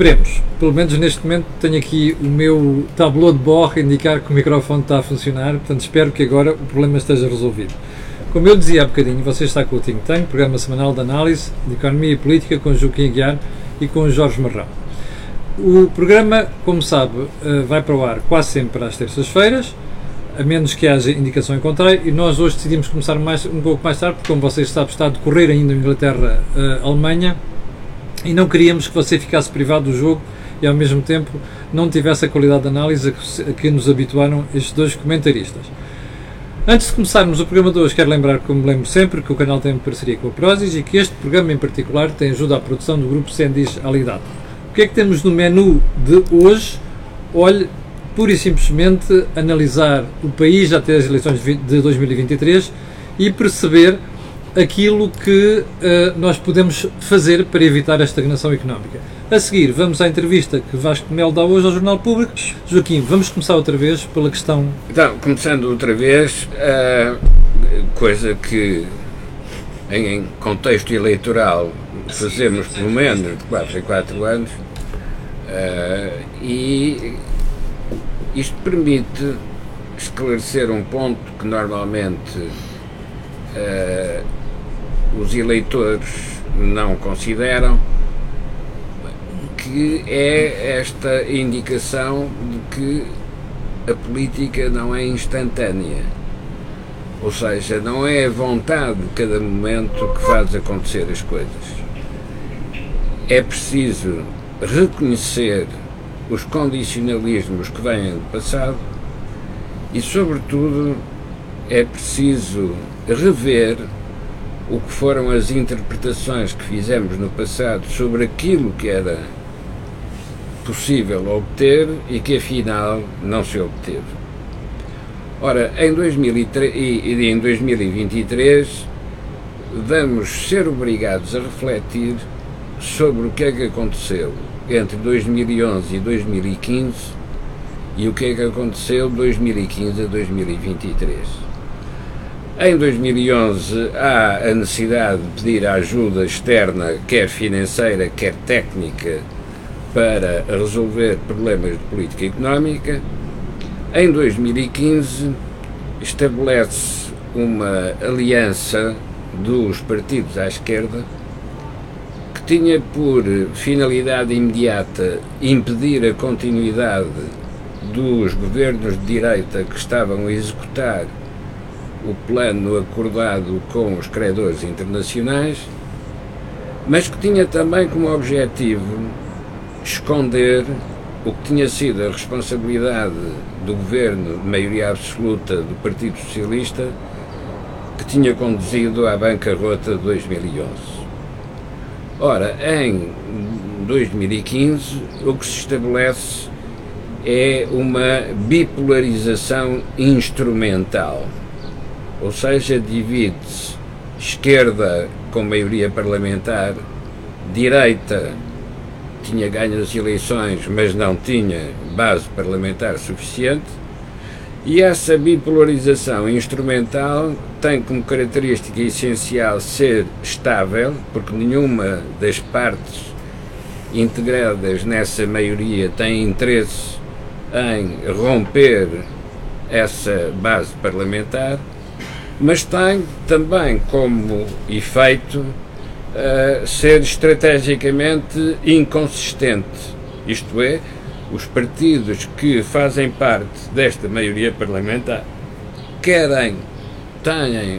esperemos. Pelo menos neste momento tenho aqui o meu tableau de bordo a indicar que o microfone está a funcionar, portanto espero que agora o problema esteja resolvido. Como eu dizia há bocadinho, você está com o Think Tank, programa semanal de análise de economia e política com Joaquim Aguiar e com Jorge Marrão. O programa, como sabe, vai para o ar quase sempre às terças-feiras, a menos que haja indicação em contrário, e nós hoje decidimos começar um pouco mais tarde, porque como vocês sabem, está a decorrer ainda Inglaterra, Alemanha, e não queríamos que você ficasse privado do jogo e ao mesmo tempo não tivesse a qualidade de análise a que nos habituaram estes dois comentaristas. Antes de começarmos o programa de hoje, quero lembrar, como lembro sempre, que o canal tem uma parceria com a Prozis e que este programa em particular tem ajuda à produção do grupo Sendis Alidade. O que é que temos no menu de hoje? Olhe, pura e simplesmente analisar o país até as eleições de 2023 e perceber aquilo que nós podemos fazer para evitar a estagnação económica. A seguir, vamos à entrevista que Vasco Melo dá hoje ao Jornal Público. Joaquim, vamos começar outra vez pela questão... Então, começando outra vez, coisa que em contexto eleitoral fazemos pelo menos de 4 em 4 anos, e isto permite esclarecer um ponto que normalmente os eleitores não consideram, que é esta indicação de que a política não é instantânea, ou seja, não é a vontade de cada momento que faz acontecer as coisas. É preciso reconhecer os condicionalismos que vêm do passado e, sobretudo, é preciso rever o que foram as interpretações que fizemos no passado sobre aquilo que era possível obter e que afinal não se obteve. Ora, em 2023 vamos ser obrigados a refletir sobre o que é que aconteceu entre 2011 e 2015 e o que é que aconteceu de 2015 a 2023. Em 2011 há a necessidade de pedir ajuda externa, quer financeira, quer técnica, para resolver problemas de política económica. Em 2015 estabelece-se uma aliança dos partidos à esquerda que tinha por finalidade imediata impedir a continuidade dos governos de direita que estavam a executar o plano acordado com os credores internacionais, mas que tinha também como objetivo esconder o que tinha sido a responsabilidade do governo de maioria absoluta do Partido Socialista, que tinha conduzido à bancarrota de 2011. Ora, em 2015, o que se estabelece é uma bipolarização instrumental. Ou seja, divide-se esquerda com maioria parlamentar, direita tinha ganho as eleições, mas não tinha base parlamentar suficiente, e essa bipolarização instrumental tem como característica essencial ser estável, porque nenhuma das partes integradas nessa maioria tem interesse em romper essa base parlamentar, mas tem também como efeito ser estrategicamente inconsistente, isto é, os partidos que fazem parte desta maioria parlamentar têm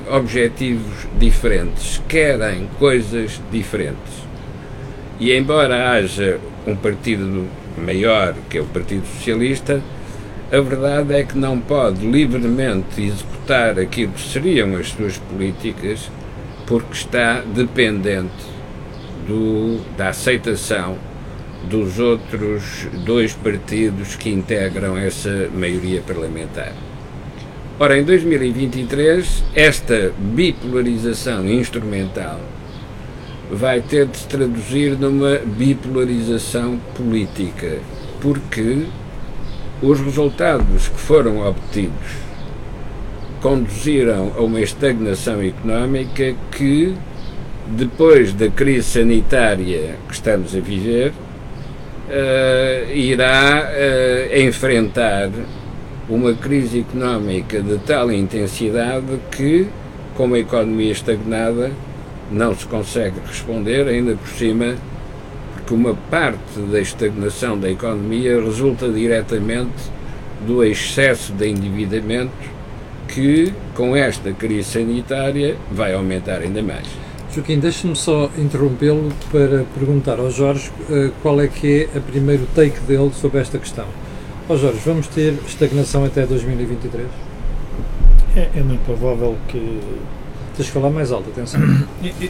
objetivos diferentes, querem coisas diferentes. E embora haja um partido maior, que é o Partido Socialista, a verdade é que não pode livremente executar aquilo que seriam as suas políticas, porque está dependente da aceitação dos outros dois partidos que integram essa maioria parlamentar. Ora, em 2023, esta bipolarização instrumental vai ter de se traduzir numa bipolarização política, porque os resultados que foram obtidos conduziram a uma estagnação económica que, depois da crise sanitária que estamos a viver, irá enfrentar uma crise económica de tal intensidade que, com uma economia estagnada, não se consegue responder, ainda por cima, porque uma parte da estagnação da economia resulta diretamente do excesso de endividamento que, com esta crise sanitária, vai aumentar ainda mais. Joaquim, deixe-me só interrompê-lo para perguntar ao Jorge qual é que é o primeiro take dele sobre esta questão. Ó Jorge, vamos ter estagnação até 2023? É muito provável que... Tens de falar mais alto, atenção.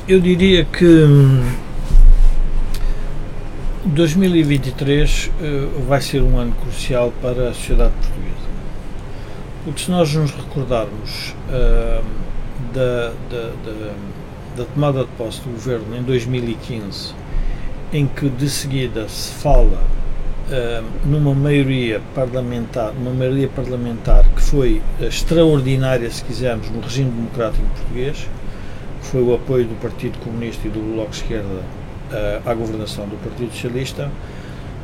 Eu diria que 2023 vai ser um ano crucial para a sociedade portuguesa. Porque se nós nos recordarmos da tomada de posse do governo em 2015, em que de seguida se fala numa maioria parlamentar que foi extraordinária, se quisermos, no regime democrático português, que foi o apoio do Partido Comunista e do Bloco de Esquerda à governação do Partido Socialista,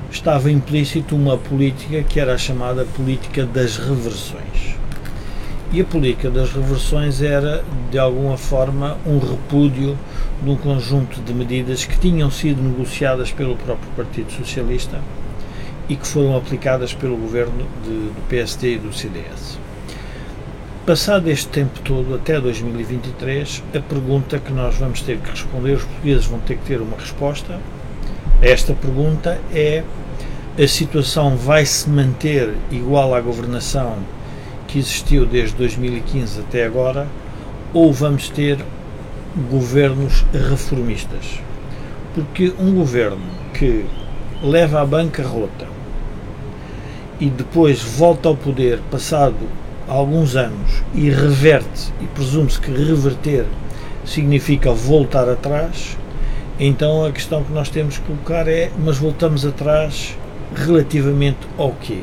estava implícito uma política que era a chamada política das reversões. E a política das reversões era, de alguma forma, um repúdio de um conjunto de medidas que tinham sido negociadas pelo próprio Partido Socialista e que foram aplicadas pelo governo do PSD e do CDS. Passado este tempo todo, até 2023, a pergunta que nós vamos ter que responder, os portugueses vão ter que ter uma resposta. Esta pergunta é: a situação vai se manter igual à governação que existiu desde 2015 até agora, ou vamos ter governos reformistas? Porque um governo que leva à bancarrota e depois volta ao poder passado alguns anos e reverte, e presume-se que reverter significa voltar atrás, então a questão que nós temos que colocar é: mas voltamos atrás relativamente ao quê?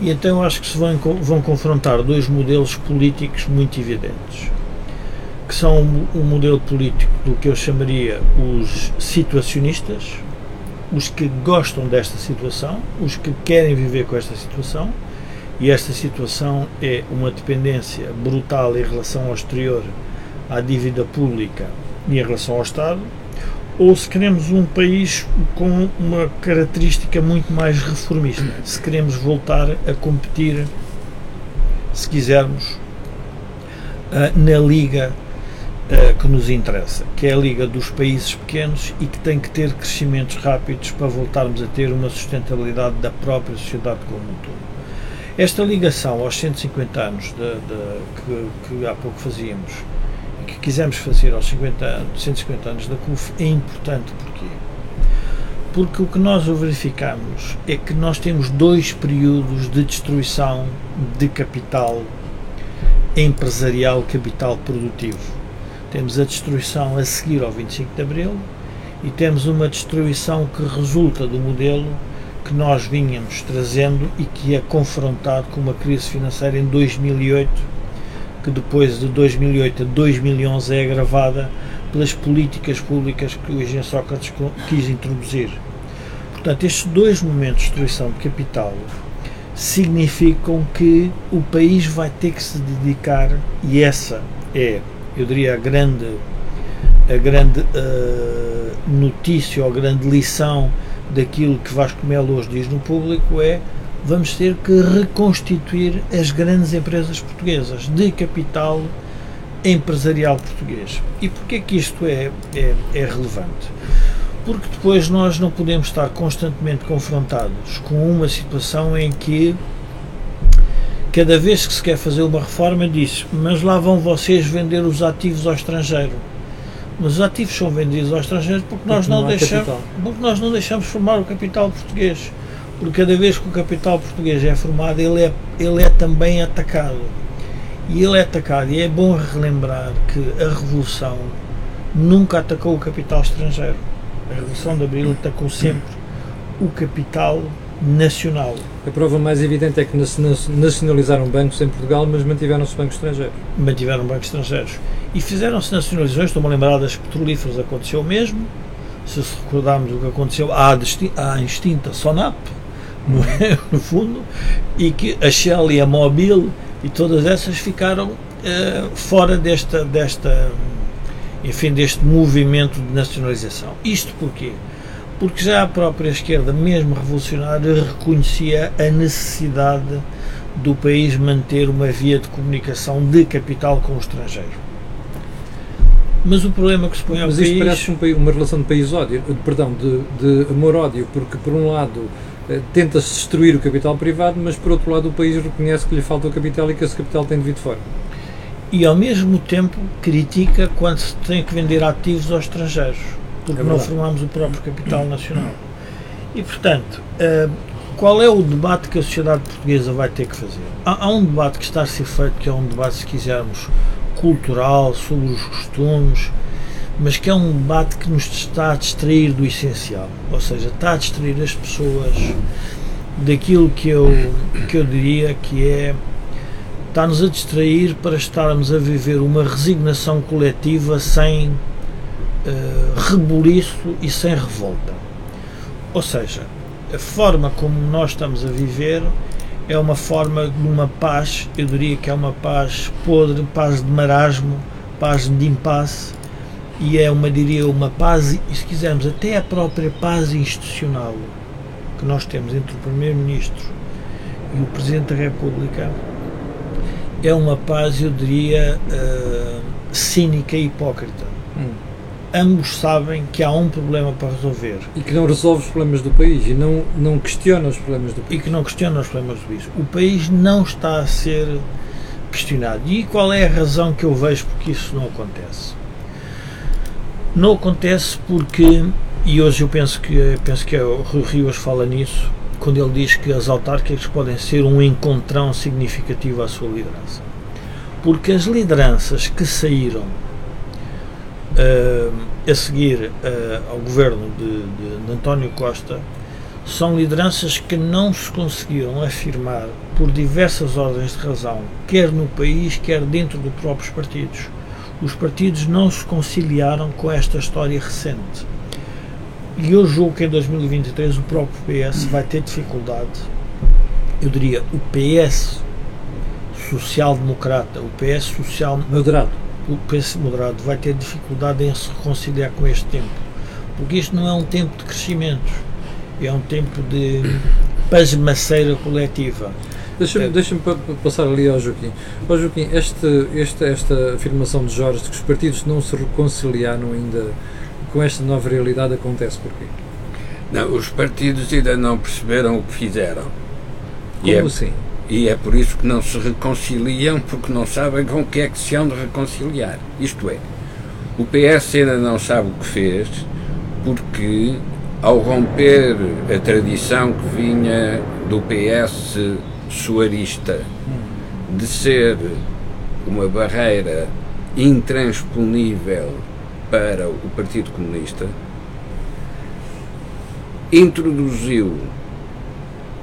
E então eu acho que se vão confrontar dois modelos políticos muito evidentes, que são o modelo político do que eu chamaria os situacionistas, os que gostam desta situação, os que querem viver com esta situação, e esta situação é uma dependência brutal em relação ao exterior, à dívida pública e em relação ao Estado, ou se queremos um país com uma característica muito mais reformista, se queremos voltar a competir, se quisermos, na liga que nos interessa, que é a liga dos países pequenos e que tem que ter crescimentos rápidos para voltarmos a ter uma sustentabilidade da própria sociedade como um todo. Esta ligação aos 150 anos que há pouco fazíamos, que quisemos fazer aos 150 anos da CUF, é importante. Porquê? Porque o que nós verificamos é que nós temos dois períodos de destruição de capital empresarial, capital produtivo. Temos a destruição a seguir ao 25 de Abril e temos uma destruição que resulta do modelo que nós vínhamos trazendo e que é confrontado com uma crise financeira em 2008, que depois de 2008 a 2011 é agravada pelas políticas públicas que o engenheiro Sócrates quis introduzir. Portanto, estes dois momentos de destruição de capital significam que o país vai ter que se dedicar, e essa é, eu diria, a grande notícia ou a grande lição daquilo que Vasco Melo hoje diz no Público, é: vamos ter que reconstituir as grandes empresas portuguesas de capital empresarial português. E porquê que isto é relevante? Porque depois nós não podemos estar constantemente confrontados com uma situação em que cada vez que se quer fazer uma reforma diz: mas lá vão vocês vender os ativos ao estrangeiro. Mas os ativos são vendidos ao estrangeiro porque nós não deixamos formar o capital português. Porque cada vez que o capital português é formado, ele é também atacado. E ele é atacado, e é bom relembrar que a Revolução nunca atacou o capital estrangeiro. A Revolução de Abril atacou sempre o capital nacional. A prova mais evidente é que nacionalizaram bancos em Portugal, mas mantiveram-se bancos estrangeiros. Mantiveram bancos estrangeiros. E fizeram-se nacionalizações, estou-me a lembrar das petrolíferas, aconteceu o mesmo. se recordarmos o que aconteceu à extinta Sonap, no fundo, e que a Shell e a Mobil e todas essas ficaram fora deste movimento de nacionalização. Isto porquê? Porque já a própria esquerda, mesmo revolucionária, reconhecia a necessidade do país manter uma via de comunicação de capital com o estrangeiro. Mas o problema que se põe ao país... Mas isto parece uma relação de país-ódio, perdão, de amor-ódio, porque por um lado tenta-se destruir o capital privado, mas por outro lado o país reconhece que lhe falta o capital e que esse capital tem de vir de fora. E ao mesmo tempo critica quando se tem que vender ativos aos estrangeiros, porque não formamos o próprio capital nacional. E portanto, qual é o debate que a sociedade portuguesa vai ter que fazer? Há um debate que está a ser feito, que é um debate, se quisermos, cultural, sobre os costumes, mas que é um debate que nos está a distrair do essencial, ou seja, está a distrair as pessoas daquilo que eu diria que é, está-nos a distrair para estarmos a viver uma resignação coletiva sem rebuliço e sem revolta. Ou seja, a forma como nós estamos a viver é uma forma de uma paz, eu diria que é uma paz podre, paz de marasmo, paz de impasse, e é uma paz, e se quisermos até a própria paz institucional que nós temos entre o Primeiro-Ministro e o Presidente da República, é uma paz, eu diria, cínica e hipócrita. Ambos sabem que há um problema para resolver. E que não resolve os problemas do país e não questiona os problemas do país. E que não questiona os problemas do país. O país não está a ser questionado. E qual é a razão que eu vejo porque isso não acontece? Não acontece porque, e hoje eu penso que é o Rui Rio fala nisso, quando ele diz que as autárquicas podem ser um encontrão significativo à sua liderança. Porque as lideranças que saíram a seguir ao governo de António Costa são lideranças que não se conseguiram afirmar por diversas ordens de razão, quer no país, quer dentro dos próprios partidos. Os partidos não se conciliaram com esta história recente. E eu julgo que em 2023 o próprio PS vai ter dificuldade. Eu diria, o PS social-democrata, o PS social-moderado vai ter dificuldade em se reconciliar com este tempo, porque isto não é um tempo de crescimento, é um tempo de pasmaceira coletiva. Deixa-me passar ali ao Joaquim. Ó Joaquim, esta afirmação de Jorge de que os partidos não se reconciliaram ainda com esta nova realidade acontece porquê? Não, os partidos ainda não perceberam o que fizeram. Como assim? E é por isso que não se reconciliam, porque não sabem com o que é que se hão de reconciliar. Isto é, o PS ainda não sabe o que fez, porque ao romper a tradição que vinha do PS soarista, de ser uma barreira intransponível para o Partido Comunista, introduziu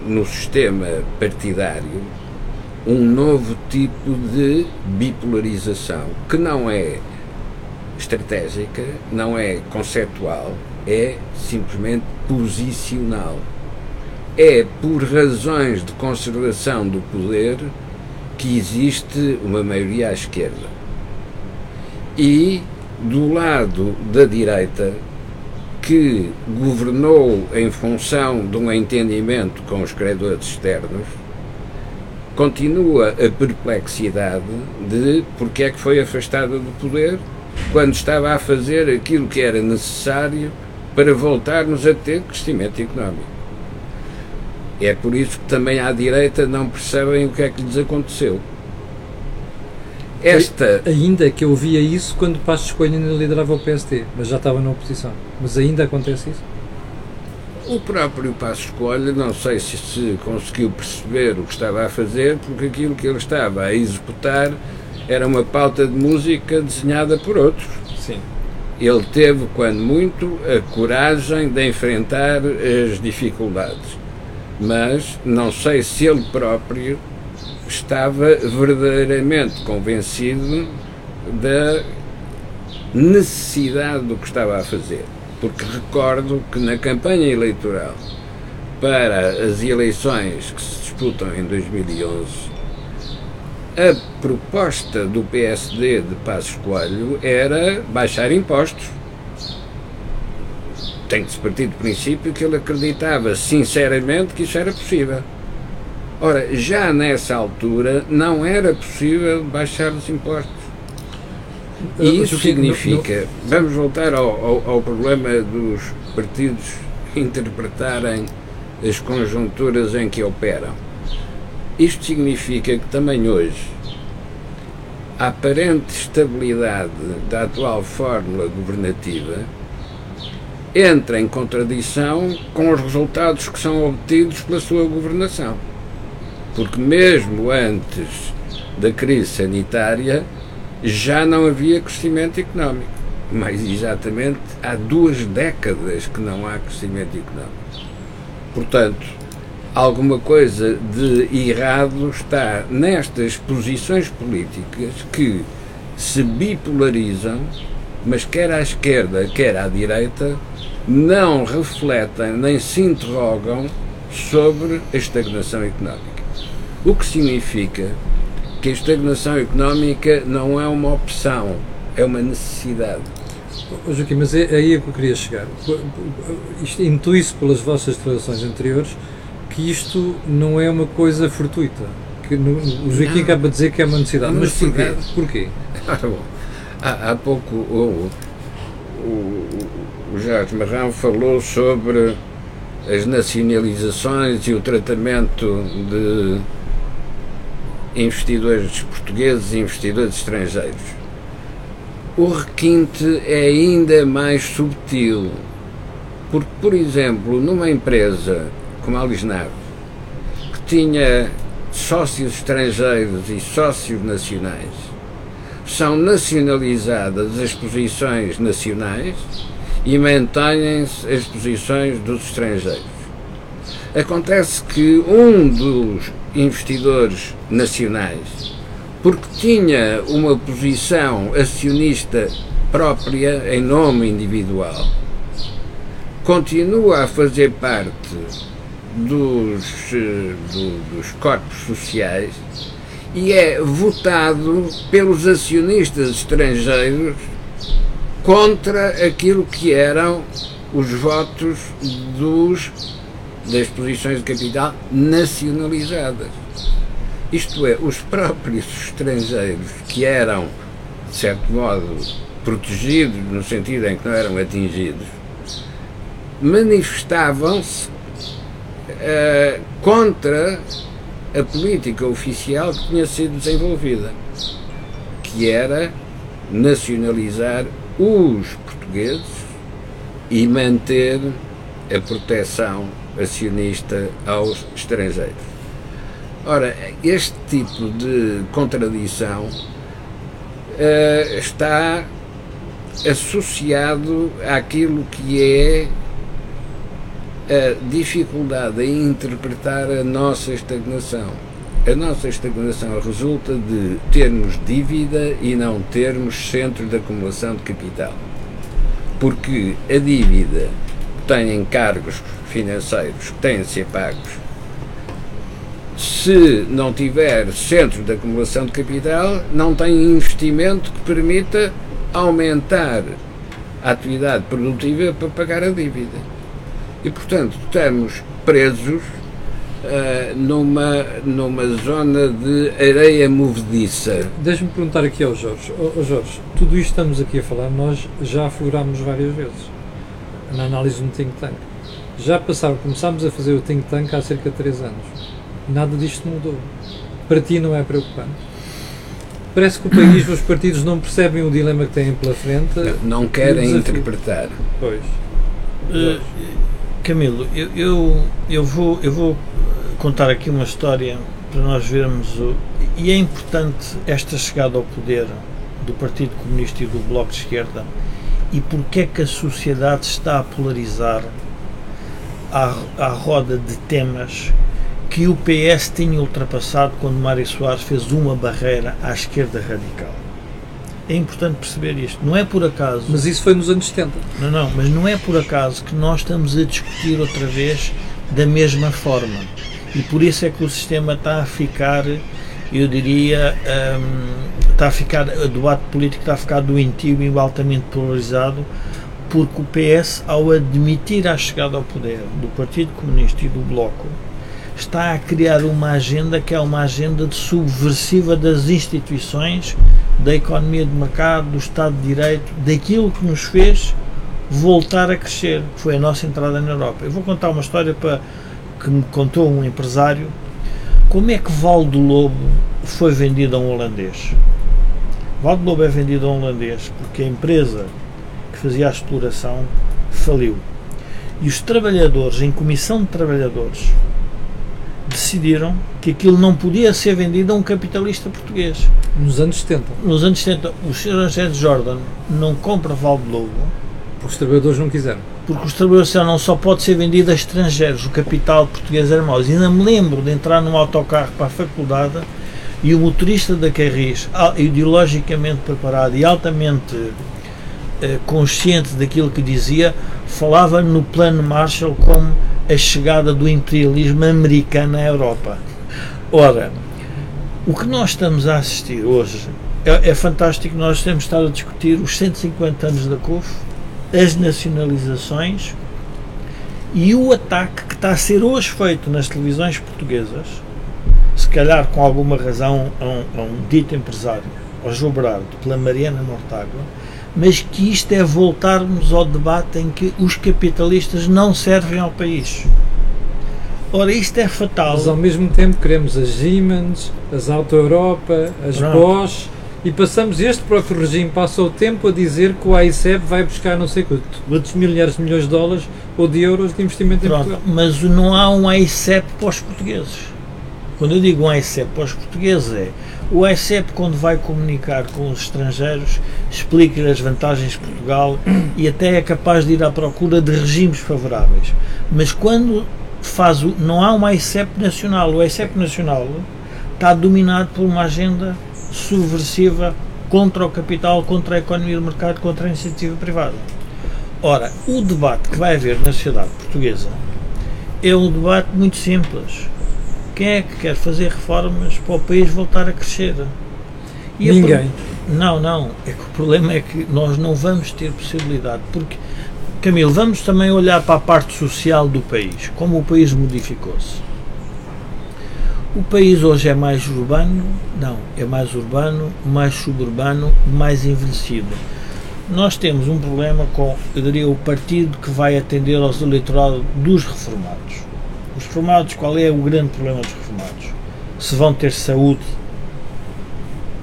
no sistema partidário um novo tipo de bipolarização que não é estratégica, não é conceptual, é simplesmente posicional. É por razões de conservação do poder que existe uma maioria à esquerda. E do lado da direita, que governou em função de um entendimento com os credores externos, continua a perplexidade de porque é que foi afastada do poder quando estava a fazer aquilo que era necessário para voltarmos a ter crescimento económico. É por isso que também à direita não percebem o que é que lhes aconteceu. Ainda que eu via isso quando Passos Coelho ainda liderava o PSD, mas já estava na oposição. Mas ainda acontece isso? O próprio Passos Coelho, não sei se conseguiu perceber o que estava a fazer, porque aquilo que ele estava a executar era uma pauta de música desenhada por outros. Sim. Ele teve, quando muito, a coragem de enfrentar as dificuldades, mas não sei se ele próprio estava verdadeiramente convencido da necessidade do que estava a fazer. porque recordo que na campanha eleitoral para as eleições que se disputam em 2011, a proposta do PSD de Passos Coelho era baixar impostos. Tem que se partir do princípio que ele acreditava sinceramente que isso era possível. Ora, já nessa altura não era possível baixar os impostos. E isso significa, vamos voltar ao problema dos partidos interpretarem as conjunturas em que operam. Isto significa que também hoje a aparente estabilidade da atual fórmula governativa entra em contradição com os resultados que são obtidos pela sua governação. Porque mesmo antes da crise sanitária já não havia crescimento económico, mas exatamente há 2 décadas que não há crescimento económico. Portanto, alguma coisa de errado está nestas posições políticas que se bipolarizam, mas quer à esquerda, quer à direita, não refletem nem se interrogam sobre a estagnação económica. O que significa que a estagnação económica não é uma opção, é uma necessidade. Joaquim, mas é aí que eu queria chegar. Intui-se pelas vossas declarações anteriores que isto não é uma coisa fortuita. Que o Joaquim acaba de dizer que é uma necessidade. Mas porquê? Há pouco o Jorge Marrão falou sobre as nacionalizações e o tratamento de investidores portugueses e investidores estrangeiros. O requinte é ainda mais subtil, porque, por exemplo, numa empresa como a Lisnave, que tinha sócios estrangeiros e sócios nacionais, são nacionalizadas as posições nacionais e mantêm-se as posições dos estrangeiros. Acontece que um dos investidores nacionais, porque tinha uma posição acionista própria em nome individual, continua a fazer parte dos corpos sociais e é votado pelos acionistas estrangeiros contra aquilo que eram os votos das posições de capital nacionalizadas. Isto é, os próprios estrangeiros que eram, de certo modo, protegidos, no sentido em que não eram atingidos, manifestavam-se contra a política oficial que tinha sido desenvolvida, que era nacionalizar os portugueses e manter a proteção acionista aos estrangeiros. Ora, este tipo de contradição está associado àquilo que é a dificuldade em interpretar a nossa estagnação. A nossa estagnação resulta de termos dívida e não termos centro de acumulação de capital. Porque a dívida tem encargos financeiros que têm de ser pagos. Se não tiver centro de acumulação de capital, não tem investimento que permita aumentar a atividade produtiva para pagar a dívida. E, portanto, estamos presos numa zona de areia movediça. Deixa-me perguntar aqui ao Jorge. Jorge, tudo isto estamos aqui a falar, nós já aflorámos várias vezes na análise do Think Tank. Começámos a fazer o Think Tank há cerca de 3 anos. Nada disto mudou. Para ti não é preocupante? Parece que o país, os partidos não percebem o dilema que têm pela frente. Não querem interpretar. Pois. Camilo, eu vou contar aqui uma história para nós vermos e é importante esta chegada ao poder do Partido Comunista e do Bloco de Esquerda e porque é que a sociedade está a polarizar à roda de temas que o PS tinha ultrapassado quando Mário Soares fez uma barreira à esquerda radical. É importante perceber isto. Não é por acaso... Mas isso foi nos anos 70. Não, mas não é por acaso que nós estamos a discutir outra vez da mesma forma. E por isso é que o sistema está a ficar, eu diria, está a ficar, o debate político está a ficar doentio e altamente polarizado, porque o PS, ao admitir a chegada ao poder do Partido Comunista e do Bloco, está a criar uma agenda que é uma agenda de subversiva das instituições, da economia de mercado, do Estado de Direito, daquilo que nos fez voltar a crescer, que foi a nossa entrada na Europa. Eu vou contar uma história que me contou um empresário, como é que Vale do Lobo foi vendido a um holandês. Vale do Lobo é vendido a um holandês porque a empresa que fazia a exploração faliu. E os trabalhadores, em comissão de trabalhadores, decidiram que aquilo não podia ser vendido a um capitalista português. Nos anos 70. Nos anos 70, o Sr. Angelo Jordan não compra Vale do Lobo. Porque os trabalhadores não quiseram. Porque os trabalhadores disseram, não só pode ser vendido a estrangeiros, o capital português era mau. E ainda me lembro de entrar num autocarro para a faculdade e o motorista da Carris, ideologicamente preparado e altamente consciente daquilo que dizia, falava no plano Marshall como a chegada do imperialismo americano à Europa. Ora, o que nós estamos a assistir hoje é fantástico. Nós temos estado a discutir os 150 anos da CUF, as nacionalizações e o ataque que está a ser hoje feito nas televisões portuguesas, se calhar com alguma razão a um dito empresário, ao João Berardo, pela Mariana Mortágua, mas que isto é voltarmos ao debate em que os capitalistas não servem ao país. Ora, isto é fatal. Mas ao mesmo tempo queremos as Siemens, as Auto Europa, as Bosch, e passamos, este próprio regime passa o tempo a dizer que o AICEP vai buscar não sei quantos milhares de milhões de dólares ou de euros de investimento em Portugal. Mas não há um AICEP para os portugueses. Quando eu digo um AICEP para os portugueses é... O AICEP, quando vai comunicar com os estrangeiros, explica-lhe as vantagens de Portugal e até é capaz de ir à procura de regimes favoráveis. Mas quando faz... Não há um AICEP nacional. O AICEP nacional está dominado por uma agenda subversiva contra o capital, contra a economia de mercado, contra a iniciativa privada. Ora, o debate que vai haver na sociedade portuguesa é um debate muito simples. Quem é que quer fazer reformas para o país voltar a crescer? E ninguém. Não. É que o problema é que nós não vamos ter possibilidade. Porque, Camilo, vamos também olhar para a parte social do país. Como o país modificou-se. O país hoje é mais urbano? Não. É mais urbano, mais suburbano, mais envelhecido. Nós temos um problema com, eu diria, o partido que vai atender aos eleitorados dos reformados. Os reformados, qual é o grande problema dos reformados? Se vão ter saúde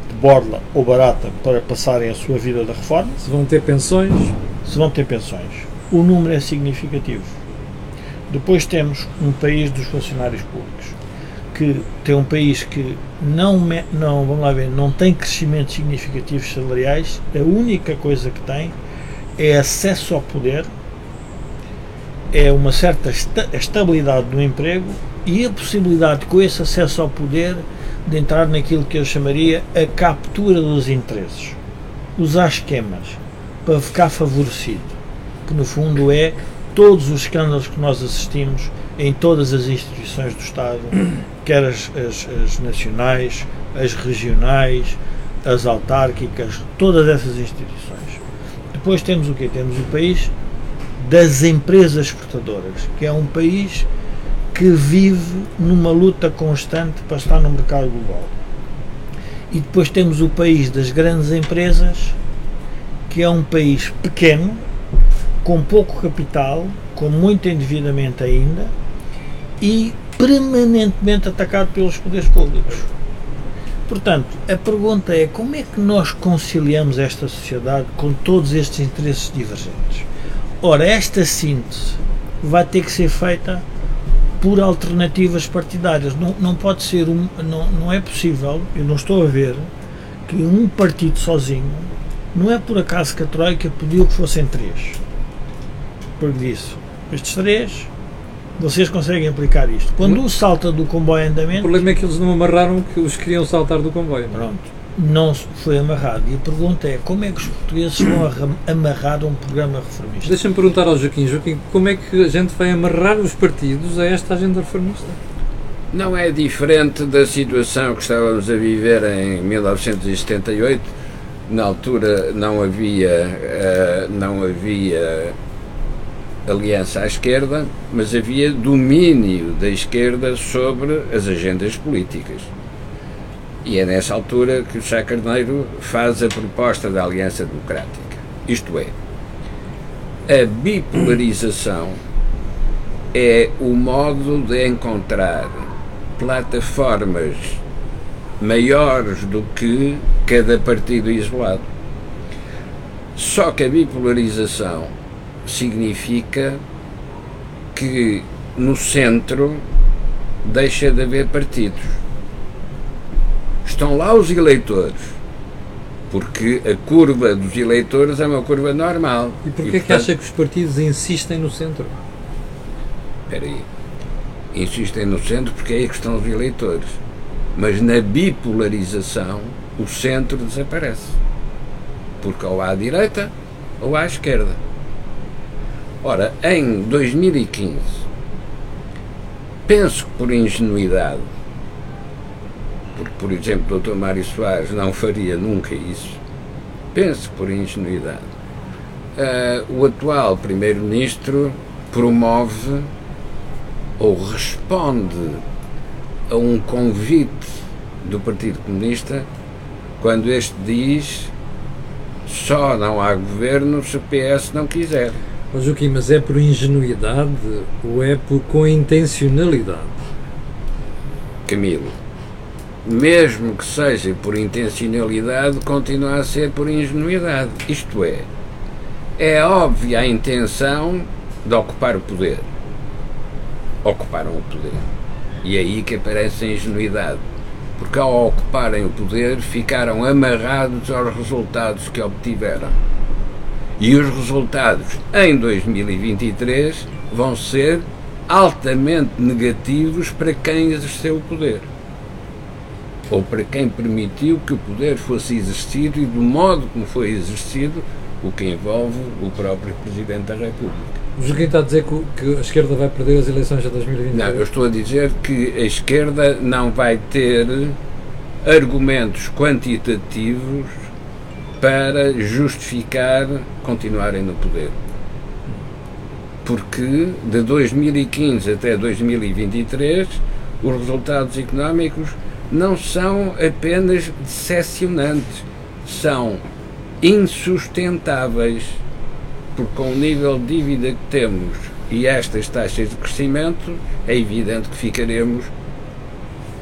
de borla ou barata para passarem a sua vida da reforma? Se vão ter pensões? Se vão ter pensões. O número é significativo. Depois temos um país dos funcionários públicos, que tem um país que não tem crescimentos significativos salariais, a única coisa que tem é acesso ao poder, é uma certa estabilidade do emprego e a possibilidade, com esse acesso ao poder, de entrar naquilo que eu chamaria a captura dos interesses. Usar esquemas para ficar favorecido, que no fundo é todos os escândalos que nós assistimos em todas as instituições do Estado, quer as nacionais, as regionais, as autárquicas, todas essas instituições. Depois temos o quê? Temos o país das empresas exportadoras, que é um país que vive numa luta constante para estar no mercado global. E depois temos o país das grandes empresas, que é um país pequeno, com pouco capital, com muito endividamento ainda, e permanentemente atacado pelos poderes públicos. Portanto, a pergunta é como é que nós conciliamos esta sociedade com todos estes interesses divergentes? Ora, esta síntese vai ter que ser feita por alternativas partidárias. Não pode ser, não é possível, eu não estou a ver, que um partido sozinho, não é por acaso que a Troika pediu que fossem três. Porque disse, estes três, vocês conseguem aplicar isto. Quando um salta do comboio em andamento... O problema é que eles não amarraram que os queriam saltar do comboio. Pronto. não foi amarrado. E a pergunta é, como é que os portugueses vão amarrar um programa reformista? Deixa-me perguntar ao Joaquim. Joaquim, como é que a gente vai amarrar os partidos a esta agenda reformista? Não é diferente da situação que estávamos a viver em 1978. Na altura não havia aliança à esquerda, mas havia domínio da esquerda sobre as agendas políticas. E é nessa altura que o Sá Carneiro faz a proposta da Aliança Democrática. Isto é, a bipolarização é o modo de encontrar plataformas maiores do que cada partido isolado. Só que a bipolarização significa que no centro deixa de haver partidos. Estão lá os eleitores, porque a curva dos eleitores é uma curva normal. E porquê portanto, que acha que os partidos insistem no centro? Espera aí. Insistem no centro porque é aí que estão os eleitores. Mas na bipolarização o centro desaparece. Porque ou há à direita ou há à esquerda. Ora, em 2015, penso que por ingenuidade, porque, por exemplo, o Dr. Mário Soares não faria nunca isso, penso por ingenuidade, o atual Primeiro-Ministro promove ou responde a um convite do Partido Comunista quando este diz só não há governo se o PS não quiser. Mas, Joaquim, mas é por ingenuidade ou é com intencionalidade? Camilo, mesmo que seja por intencionalidade, continua a ser por ingenuidade. Isto é óbvia a intenção de ocupar o poder. Ocuparam o poder. E é aí que aparece a ingenuidade. Porque ao ocuparem o poder, ficaram amarrados aos resultados que obtiveram. E os resultados, em 2023, vão ser altamente negativos para quem exerceu o poder, ou para quem permitiu que o poder fosse exercido e do modo como foi exercido, o que envolve o próprio Presidente da República. O Joaquim está a dizer que a esquerda vai perder as eleições de 2023? Não, eu estou a dizer que a esquerda não vai ter argumentos quantitativos para justificar continuarem no poder. Porque de 2015 até 2023 os resultados económicos não são apenas decepcionantes, são insustentáveis, porque com o nível de dívida que temos e estas taxas de crescimento, é evidente que ficaremos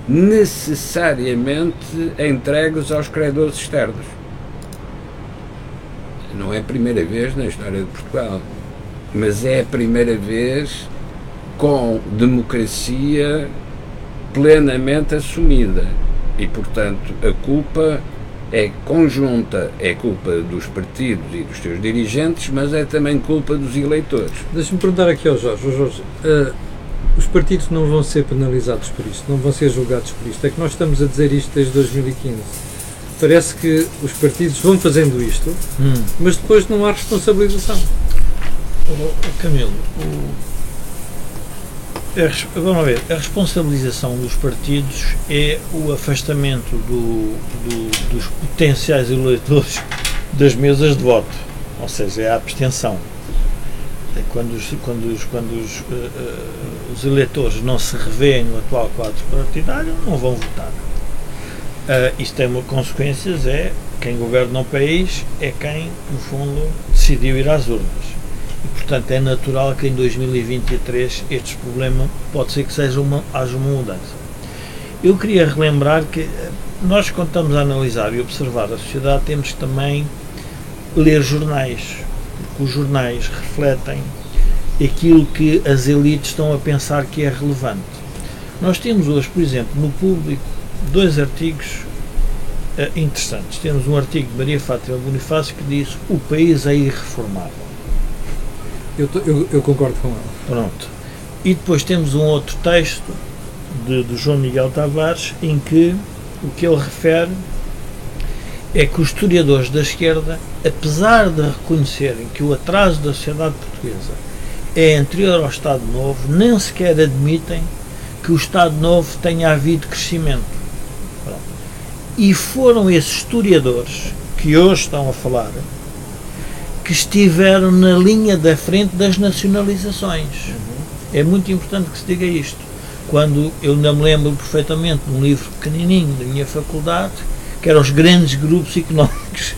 necessariamente entregues aos credores externos. Não é a primeira vez na história de Portugal, mas é a primeira vez com democracia plenamente assumida e, portanto, a culpa é conjunta, é culpa dos partidos e dos seus dirigentes, mas é também culpa dos eleitores. Deixa-me perguntar aqui ao Jorge. Os partidos não vão ser penalizados por isto, não vão ser julgados por isto. É que nós estamos a dizer isto desde 2015. Parece que os partidos vão fazendo isto, mas depois não há responsabilização. Camilo, vamos ver, a responsabilização dos partidos é o afastamento dos potenciais eleitores das mesas de voto, ou seja, é a abstenção. É quando os eleitores não se revêem no atual quadro partidário, não vão votar. Isto tem consequências, é quem governa o país é quem, no fundo, decidiu ir às urnas. Portanto, é natural que em 2023 este problema pode ser que seja haja uma mudança. Eu queria relembrar que nós, quando estamos a analisar e observar a sociedade, temos que também ler jornais, porque os jornais refletem aquilo que as elites estão a pensar que é relevante. Nós temos hoje, por exemplo, no Público, dois artigos interessantes. Temos um artigo de Maria Fátima Bonifácio que diz: o país é irreformável. Eu concordo com ela. Pronto. E depois temos um outro texto do João Miguel Tavares em que o que ele refere é que os historiadores da esquerda, apesar de reconhecerem que o atraso da sociedade portuguesa é anterior ao Estado Novo, nem sequer admitem que o Estado Novo tenha havido crescimento. Pronto. E foram esses historiadores que hoje estão a falar que estiveram na linha da frente das nacionalizações. É muito importante que se diga isto. Quando eu não me lembro perfeitamente de um livro pequenininho da minha faculdade, que eram os grandes grupos económicos,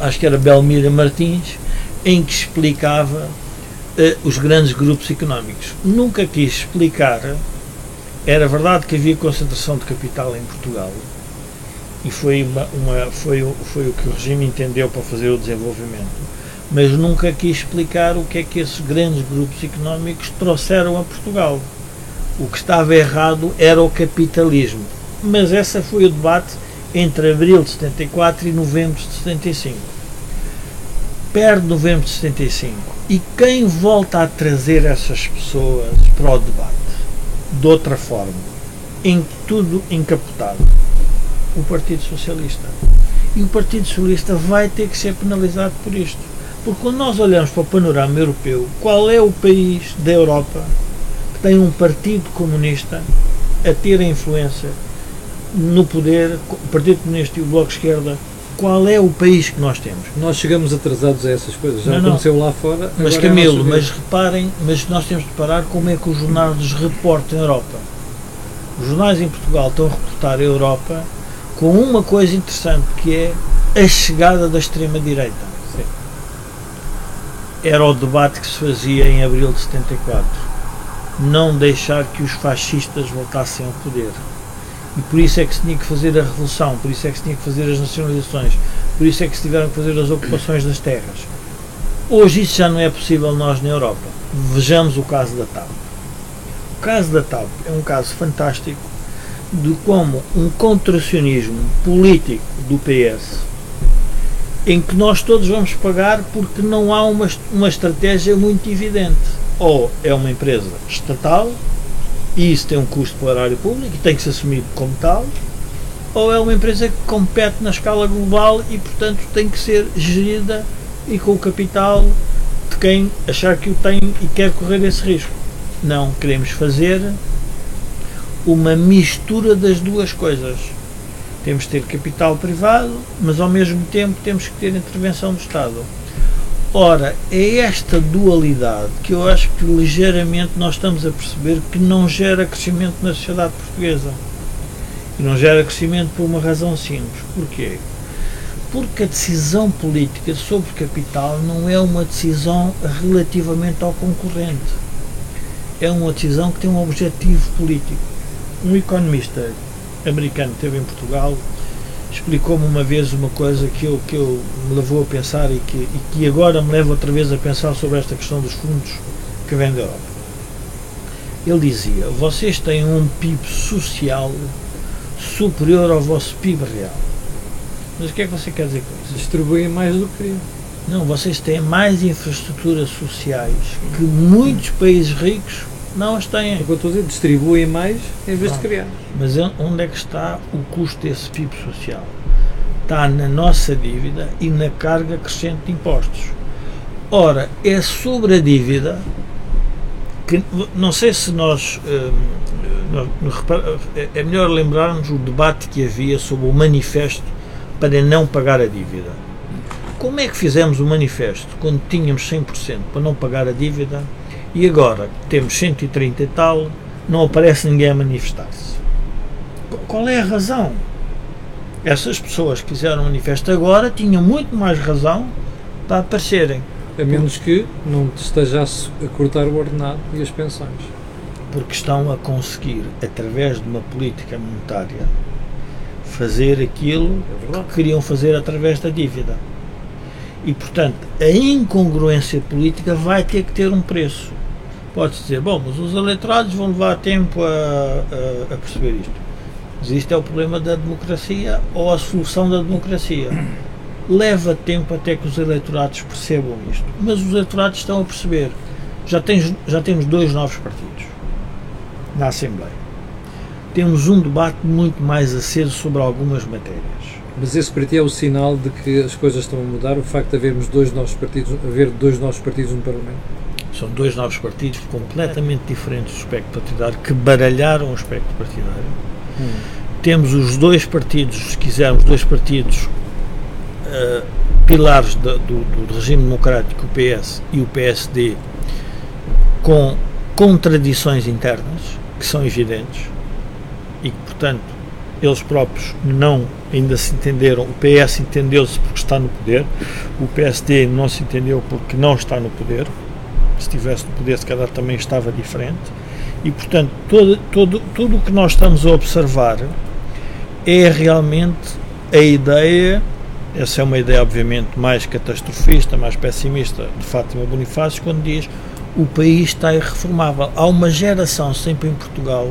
acho que era Belmira Martins, em que explicava os grandes grupos económicos. Nunca quis explicar, era verdade que havia concentração de capital em Portugal, e foi o que o regime entendeu para fazer o desenvolvimento, mas nunca quis explicar o que é que esses grandes grupos económicos trouxeram a Portugal. O que estava errado era o capitalismo. Mas esse foi o debate entre abril de 74 e novembro de 75. Perde novembro de 75. E quem volta a trazer essas pessoas para o debate, de outra forma, em tudo encapotado? O Partido Socialista. E o Partido Socialista vai ter que ser penalizado por isto. Porque quando nós olhamos para o panorama europeu, qual é o país da Europa que tem um Partido Comunista a ter a influência no poder, o Partido Comunista e o Bloco de Esquerda, qual é o país que nós temos? Nós chegamos atrasados a essas coisas, já aconteceu lá fora. Mas Camilo, reparem, mas nós temos de reparar como é que os jornais nos reportam a Europa. Os jornais em Portugal estão a reportar a Europa com uma coisa interessante, que é a chegada da extrema-direita. Era o debate que se fazia em abril de 74. Não deixar que os fascistas voltassem ao poder. E por isso é que se tinha que fazer a revolução, por isso é que se tinha que fazer as nacionalizações, por isso é que se tiveram que fazer as ocupações das terras. Hoje isso já não é possível nós na Europa. Vejamos o caso da TAP. O caso da TAP é um caso fantástico de como um contracionismo político do PS, em que nós todos vamos pagar porque não há uma estratégia muito evidente. Ou é uma empresa estatal, e isso tem um custo para o erário público e tem que ser assumido como tal, ou é uma empresa que compete na escala global e, portanto, tem que ser gerida e com o capital de quem achar que o tem e quer correr esse risco. Não, queremos fazer uma mistura das duas coisas. Temos que ter capital privado, mas ao mesmo tempo temos que ter intervenção do Estado. Ora, é esta dualidade que eu acho que ligeiramente nós estamos a perceber que não gera crescimento na sociedade portuguesa. E não gera crescimento por uma razão simples. Porquê? Porque a decisão política sobre capital não é uma decisão relativamente ao concorrente. É uma decisão que tem um objetivo político. Um economista americano que esteve em Portugal explicou-me uma vez uma coisa que eu me levou a pensar e que agora me leva outra vez a pensar sobre esta questão dos fundos que vêm da Europa. Ele dizia: vocês têm um PIB social superior ao vosso PIB real. Mas o que é que você quer dizer com isso? Distribuem mais do que queriam. Não, vocês têm mais infraestruturas sociais que muitos países ricos não as têm. O que eu estou a dizer, distribuem mais em vez de criar. Mas onde é que está o custo desse PIB social? Está na nossa dívida e na carga crescente de impostos. Ora, é sobre a dívida que, não sei se nós, é melhor lembrarmos o debate que havia sobre o manifesto para não pagar a dívida. Como é que fizemos o manifesto quando tínhamos 100% para não pagar a dívida? E agora, temos 130 e tal, não aparece ninguém a manifestar-se. Qual é a razão? Essas pessoas que fizeram o manifesto agora tinham muito mais razão para aparecerem. A menos que não te estejas a cortar o ordenado e as pensões. Porque estão a conseguir, através de uma política monetária, fazer aquilo que queriam fazer através da dívida. E, portanto, a incongruência política vai ter que ter um preço. Pode-se dizer, bom, mas os eleitorados vão levar tempo a perceber isto. Mas isto é o problema da democracia ou a solução da democracia. Leva tempo até que os eleitorados percebam isto. Mas os eleitorados estão a perceber. Já temos dois novos partidos na Assembleia. Temos um debate muito mais aceso sobre algumas matérias. Mas esse para ti é o sinal de que as coisas estão a mudar, o facto de havermos dois novos partidos no Parlamento? São dois novos partidos completamente diferentes do espectro partidário, que baralharam o espectro partidário. Temos os dois partidos, se quisermos, dois partidos pilares do regime democrático, o PS e o PSD, com contradições internas, que são evidentes, e que, portanto, eles próprios não ainda se entenderam. O PS entendeu-se porque está no poder, o PSD não se entendeu porque não está no poder. Se estivesse no poder, se calhar também estava diferente. E, portanto, tudo o que nós estamos a observar é realmente a ideia, essa é uma ideia, obviamente, mais catastrofista, mais pessimista, de Fátima Bonifácio, quando diz o país está irreformável. Há uma geração sempre em Portugal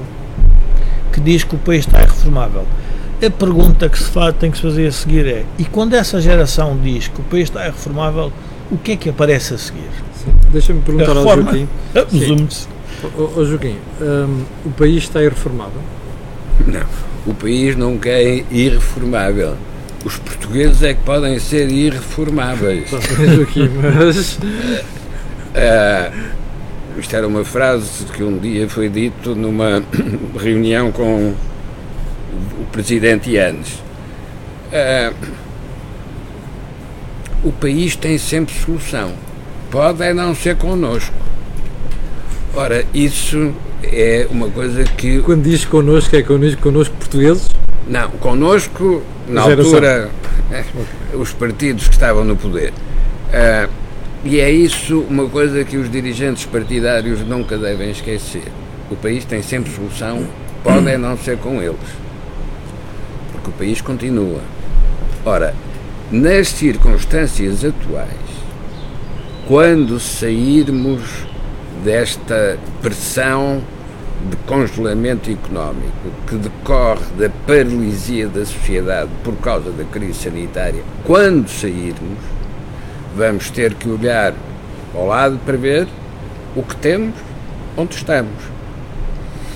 que diz que o país está irreformável. A pergunta que se faz, tem que se fazer a seguir é, e quando essa geração diz que o país está irreformável, o que é que aparece a seguir? Deixa-me perguntar ao Joaquim. Joaquim, o país está irreformável? Não, o país não é irreformável. Os portugueses é que podem ser irreformáveis. Joaquim, mas... isto era uma frase que um dia foi dito numa reunião com o presidente Yanes. O país tem sempre solução. Pode é não ser connosco. Ora, isso é uma coisa que... Quando diz connosco, é connosco portugueses? Não, connosco, na altura, os partidos que estavam no poder. E é isso uma coisa que os dirigentes partidários nunca devem esquecer. O país tem sempre solução, pode é não ser com eles. Porque o país continua. Ora, nas circunstâncias atuais, quando sairmos desta pressão de congelamento económico que decorre da paralisia da sociedade por causa da crise sanitária, quando sairmos, vamos ter que olhar ao lado para ver o que temos, onde estamos.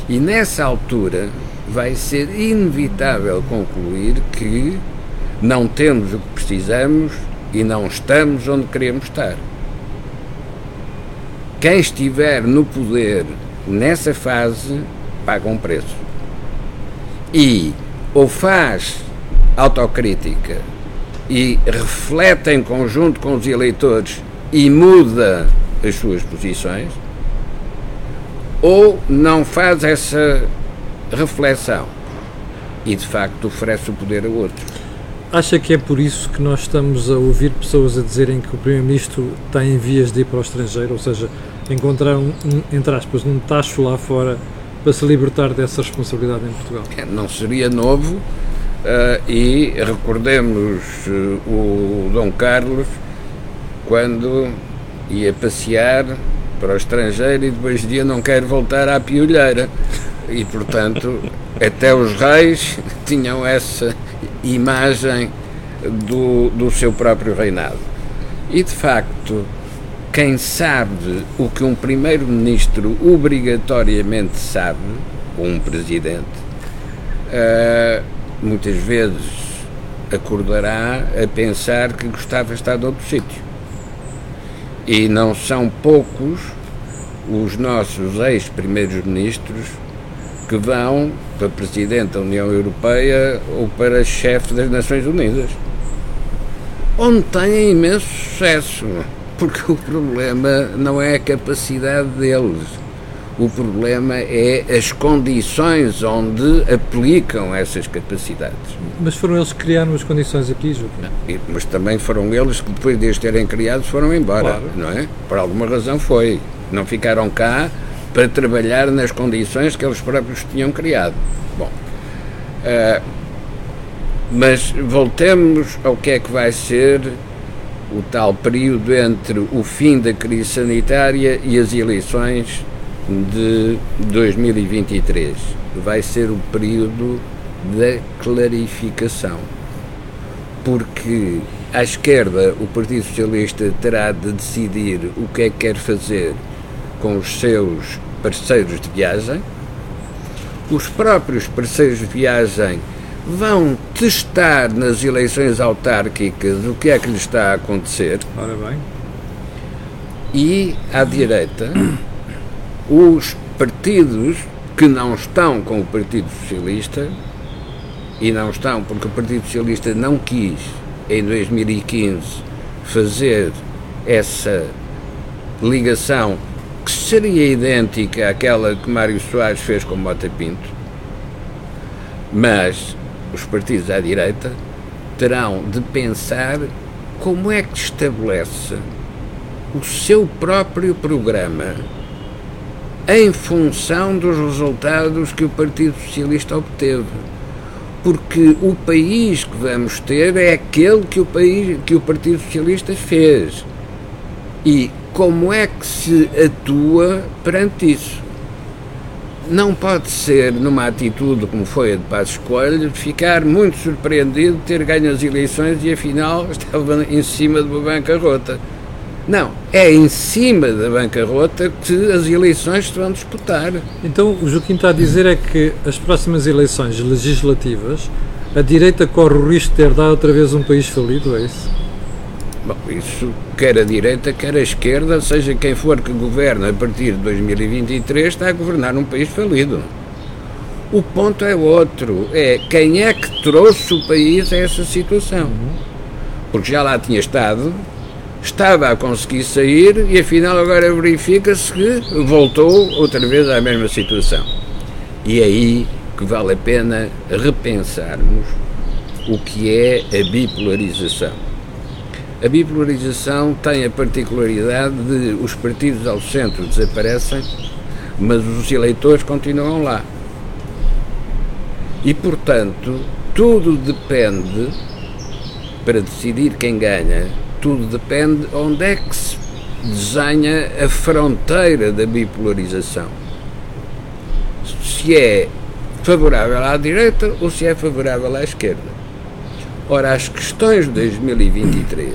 E nessa altura vai ser inevitável concluir que não temos o que precisamos e não estamos onde queremos estar. Quem estiver no poder nessa fase paga um preço. E ou faz autocrítica e reflete em conjunto com os eleitores e muda as suas posições, ou não faz essa reflexão e de facto oferece o poder a outros. Acha que é por isso que nós estamos a ouvir pessoas a dizerem que o Primeiro-Ministro está em vias de ir para o estrangeiro, ou seja, encontrar entre aspas, um tacho lá fora para se libertar dessa responsabilidade em Portugal? Não seria novo, e recordemos o Dom Carlos quando ia passear para o estrangeiro e depois dizia não quero voltar à piolheira, e portanto até os reis tinham essa imagem do seu próprio reinado. E de facto, quem sabe o que um primeiro-ministro obrigatoriamente sabe, ou um presidente, muitas vezes acordará a pensar que gostava de estar de outro sítio. E não são poucos os nossos ex-primeiros-ministros que vão para Presidente da União Europeia ou para Chefe das Nações Unidas, onde têm imenso sucesso, porque o problema não é a capacidade deles, o problema é as condições onde aplicam essas capacidades. Mas foram eles que criaram as condições aqui, Joaquim? Mas também foram eles que depois de as terem criado foram embora, claro. Não é? Por alguma razão foi, não ficaram cá para trabalhar nas condições que eles próprios tinham criado. Bom, mas voltemos ao que é que vai ser o tal período entre o fim da crise sanitária e as eleições de 2023. Vai ser o período da clarificação, porque à esquerda o Partido Socialista terá de decidir o que é que quer fazer com os seus parceiros de viagem. Os próprios parceiros de viagem vão testar nas eleições autárquicas o que é que lhes está a acontecer. Ora bem. E, à direita, os partidos que não estão com o Partido Socialista, e não estão porque o Partido Socialista não quis, em 2015, fazer essa ligação que seria idêntica àquela que Mário Soares fez com Mota Pinto, mas os partidos à direita terão de pensar como é que estabelece o seu próprio programa em função dos resultados que o Partido Socialista obteve, porque o país que vamos ter é aquele que o Partido Socialista fez, e como é que se atua perante isso. Não pode ser, numa atitude como foi a de Passos Coelho, de ficar muito surpreendido de ter ganho as eleições e afinal estava em cima de uma bancarrota. Não, é em cima da bancarrota que as eleições se vão disputar. Então o Joaquim está a dizer é que as próximas eleições legislativas a direita corre o risco de herdar outra vez um país falido, é isso? Bom, isso quer a direita, quer a esquerda, seja quem for que governa a partir de 2023, está a governar um país falido. O ponto é outro, é quem é que trouxe o país a essa situação. Porque já lá tinha estado, estava a conseguir sair e afinal agora verifica-se que voltou outra vez à mesma situação. E é aí que vale a pena repensarmos o que é a bipolarização. A bipolarização tem a particularidade de os partidos ao centro desaparecem, mas os eleitores continuam lá. E, portanto, tudo depende, para decidir quem ganha, tudo depende onde é que se desenha a fronteira da bipolarização. Se é favorável à direita ou se é favorável à esquerda. Ora, as questões de 2023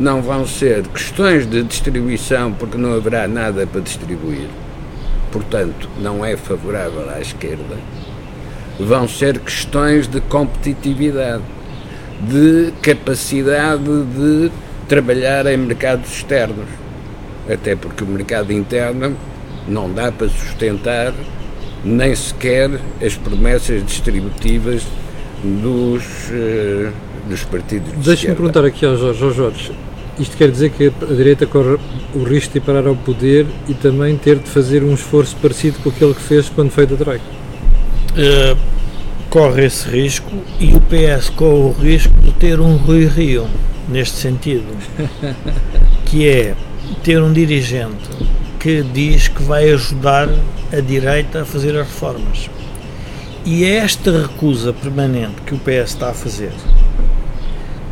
não vão ser questões de distribuição, porque não haverá nada para distribuir, portanto não é favorável à esquerda, vão ser questões de competitividade, de capacidade de trabalhar em mercados externos, até porque o mercado interno não dá para sustentar nem sequer as promessas distributivas dos partidos de esquerda. Deixa-me perguntar aqui ao Jorge, isto quer dizer que a direita corre o risco de parar ao poder e também ter de fazer um esforço parecido com aquele que fez quando foi da Troika? Corre esse risco, e o PS corre o risco de ter um Rui Rio, neste sentido, que é ter um dirigente que diz que vai ajudar a direita a fazer as reformas. E é esta recusa permanente que o PS está a fazer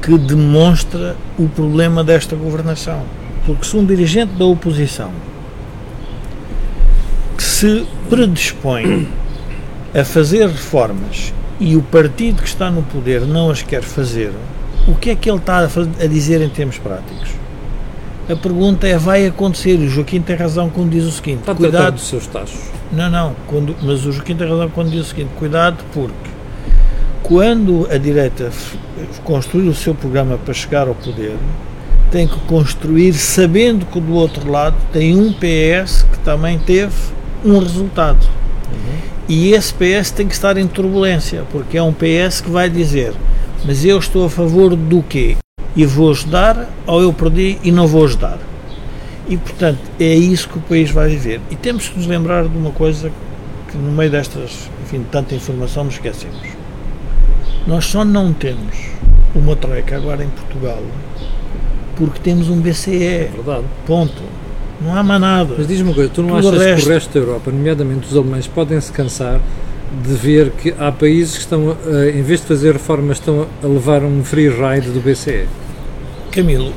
que demonstra o problema desta governação. Porque se um dirigente da oposição que se predispõe a fazer reformas e o partido que está no poder não as quer fazer, o que é que ele está a dizer em termos práticos? A pergunta é, vai acontecer, e o Joaquim tem razão quando diz o seguinte, está cuidado dos seus tachos. Mas o Joaquim tem razão quando diz o seguinte, cuidado, porque quando a direita construir o seu programa para chegar ao poder, tem que construir sabendo que do outro lado tem um PS que também teve um resultado. E esse PS tem que estar em turbulência, porque é um PS que vai dizer, mas eu estou a favor do quê? E vou ajudar, ou eu perdi e não vou ajudar. E, portanto, é isso que o país vai viver. E temos que nos lembrar de uma coisa que, no meio destas, enfim, tanta informação, nos esquecemos. Nós só não temos uma troika agora em Portugal porque temos um BCE. É verdade. Ponto. Não há mais nada. Mas diz-me uma coisa, tu não achas que o resto da Europa, nomeadamente os alemães, podem se cansar de ver que há países que estão, em vez de fazer reformas, estão a levar um free ride do BCE? Camilo,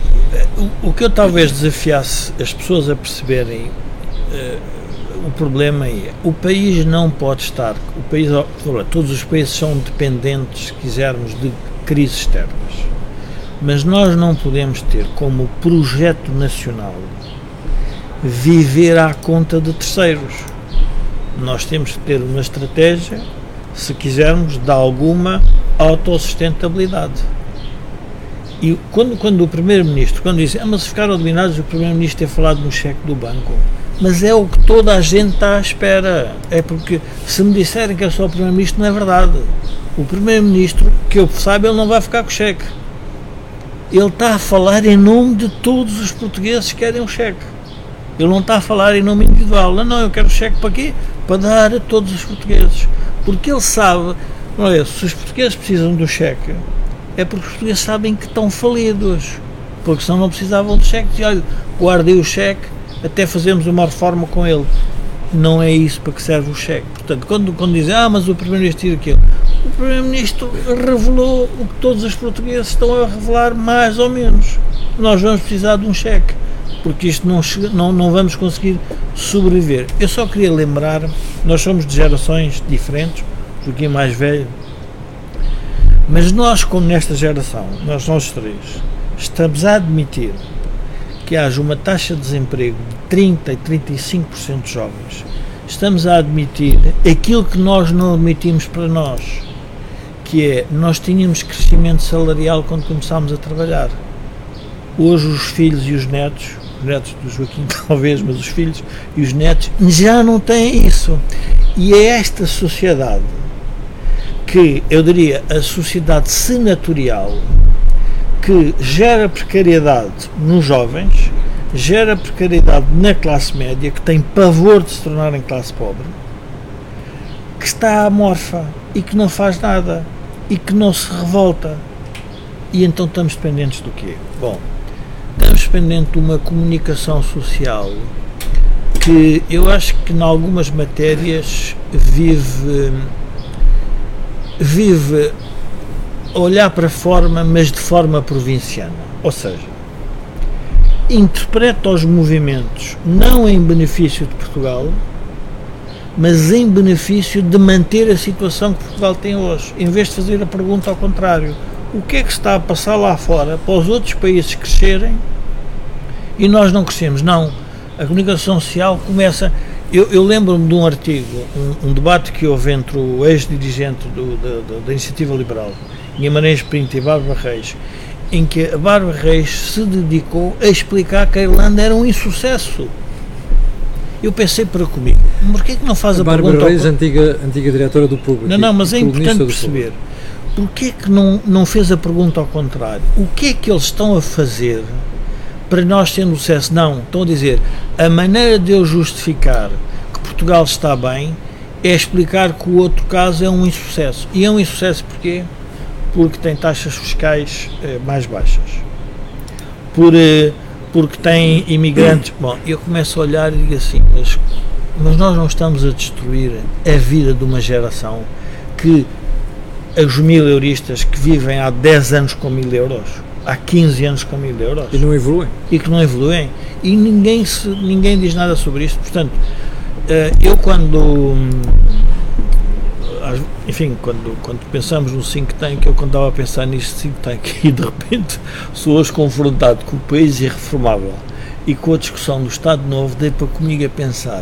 o que eu talvez desafiasse as pessoas a perceberem, o problema é, o país não pode estar, todos os países são dependentes, se quisermos, de crises externas, mas nós não podemos ter como projeto nacional viver à conta de terceiros. Nós temos que ter uma estratégia se quisermos, de alguma autossustentabilidade. E quando o Primeiro-Ministro, quando diz, mas ficaram eliminados, o Primeiro-Ministro ter falado no cheque do banco, mas é o que toda a gente está à espera, é porque se me disserem que é só o Primeiro-Ministro, não é verdade. O Primeiro-Ministro, que eu saiba, ele não vai ficar com o cheque. Ele está a falar em nome de todos os portugueses que querem um cheque. Ele não está a falar em nome individual. Não, eu quero cheque para quê? Para dar a todos os portugueses. Porque ele sabe, não é? Se os portugueses precisam do cheque, é porque os portugueses sabem que estão falidos, porque senão não precisavam de cheque. E olha, guardei o cheque, até fazemos uma reforma com ele. Não é isso para que serve o cheque. Portanto, quando dizem, mas o Primeiro-Ministro diz aquilo, o Primeiro-Ministro revelou o que todos os portugueses estão a revelar, mais ou menos. Nós vamos precisar de um cheque, porque isto não vamos conseguir sobreviver. Eu só queria lembrar, nós somos de gerações diferentes, porque é mais velho, mas nós, como nesta geração, nós três, estamos a admitir que haja uma taxa de desemprego de 30% e 35% de jovens. Estamos a admitir aquilo que nós não admitimos para nós, que é, nós tínhamos crescimento salarial quando começámos a trabalhar. Hoje os filhos e os netos do Joaquim talvez, mas os filhos e os netos já não têm isso. E é esta sociedade que, eu diria, a sociedade senatorial, que gera precariedade nos jovens, gera precariedade na classe média, que tem pavor de se tornar em classe pobre, que está amorfa e que não faz nada e que não se revolta. E então estamos dependentes do quê? Bom, estamos dependentes de uma comunicação social que eu acho que, em algumas matérias, vive olhar para forma, mas de forma provinciana, ou seja, interpreta os movimentos não em benefício de Portugal, mas em benefício de manter a situação que Portugal tem hoje, em vez de fazer a pergunta ao contrário: o que é que está a passar lá fora para os outros países crescerem e nós não crescemos? Não, a comunicação social começa... Eu lembro-me de um artigo, um debate que houve entre o ex-dirigente da Iniciativa Liberal, Guimarães Pinto, e Bárbara Reis, em que a Bárbara Reis se dedicou a explicar que a Irlanda era um insucesso. Eu pensei para comigo, mas porquê é que não faz a pergunta... Bárbara Reis, antiga diretora do Público. Não, mas é importante perceber, porquê é que não fez a pergunta ao contrário? O que é que eles estão a fazer para nós termos sucesso? Não, estão a dizer, a maneira de eu justificar que Portugal está bem é explicar que o outro caso é um insucesso. E é um insucesso porquê? Porque tem taxas fiscais mais baixas, porque tem imigrantes... Bom, eu começo a olhar e digo assim, mas nós não estamos a destruir a vida de uma geração que, os 1000 euristas que vivem há 10 anos com 1000 euros, há 15 anos com 1000 euros. E não evoluem. E que não evoluem. E ninguém diz nada sobre isto. Portanto, eu quando pensamos no Think Tank, eu quando estava a pensar neste Think Tank e de repente sou hoje confrontado com o país irreformável e com a discussão do Estado Novo, dei para comigo a pensar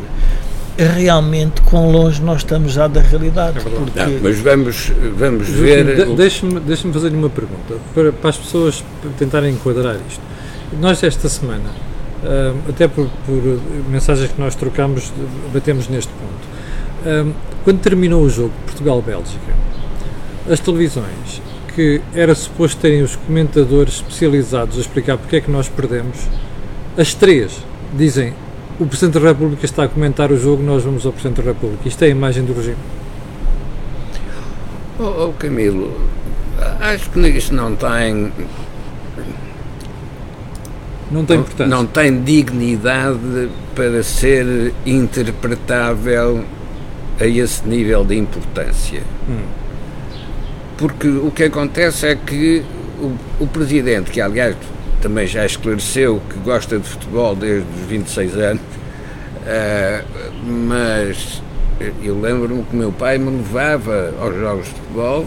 realmente quão longe nós estamos já da realidade. Porque... Não, mas vamos ver... Deixa-me fazer-lhe uma pergunta, para as pessoas tentarem enquadrar isto. Nós esta semana, até por mensagens que nós trocamos, batemos neste ponto. Quando terminou o jogo Portugal-Bélgica, as televisões, que era suposto terem os comentadores especializados a explicar porque é que nós perdemos, as três dizem: o Presidente da República está a comentar o jogo, nós vamos ao Presidente da República. Isto é a imagem do regime. Oh Camilo, acho que isto não tem importância. Não tem dignidade para ser interpretável a esse nível de importância. Porque o que acontece é que o Presidente, que aliás também já esclareceu que gosta de futebol desde os 26 anos, mas eu lembro-me que o meu pai me levava aos jogos de futebol,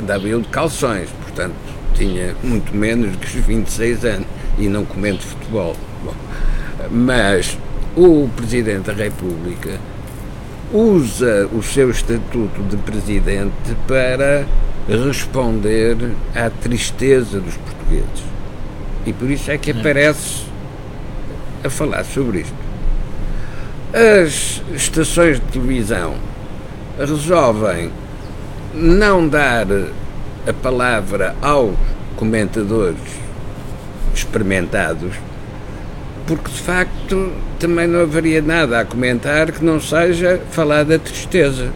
andava eu de calções, portanto tinha muito menos que os 26 anos e não comento futebol. Bom, mas o Presidente da República usa o seu estatuto de presidente para responder à tristeza dos portugueses. E por isso é que aparece a falar sobre isto. As estações de televisão resolvem não dar a palavra aos comentadores experimentados, porque de facto também não haveria nada a comentar que não seja falar da tristeza.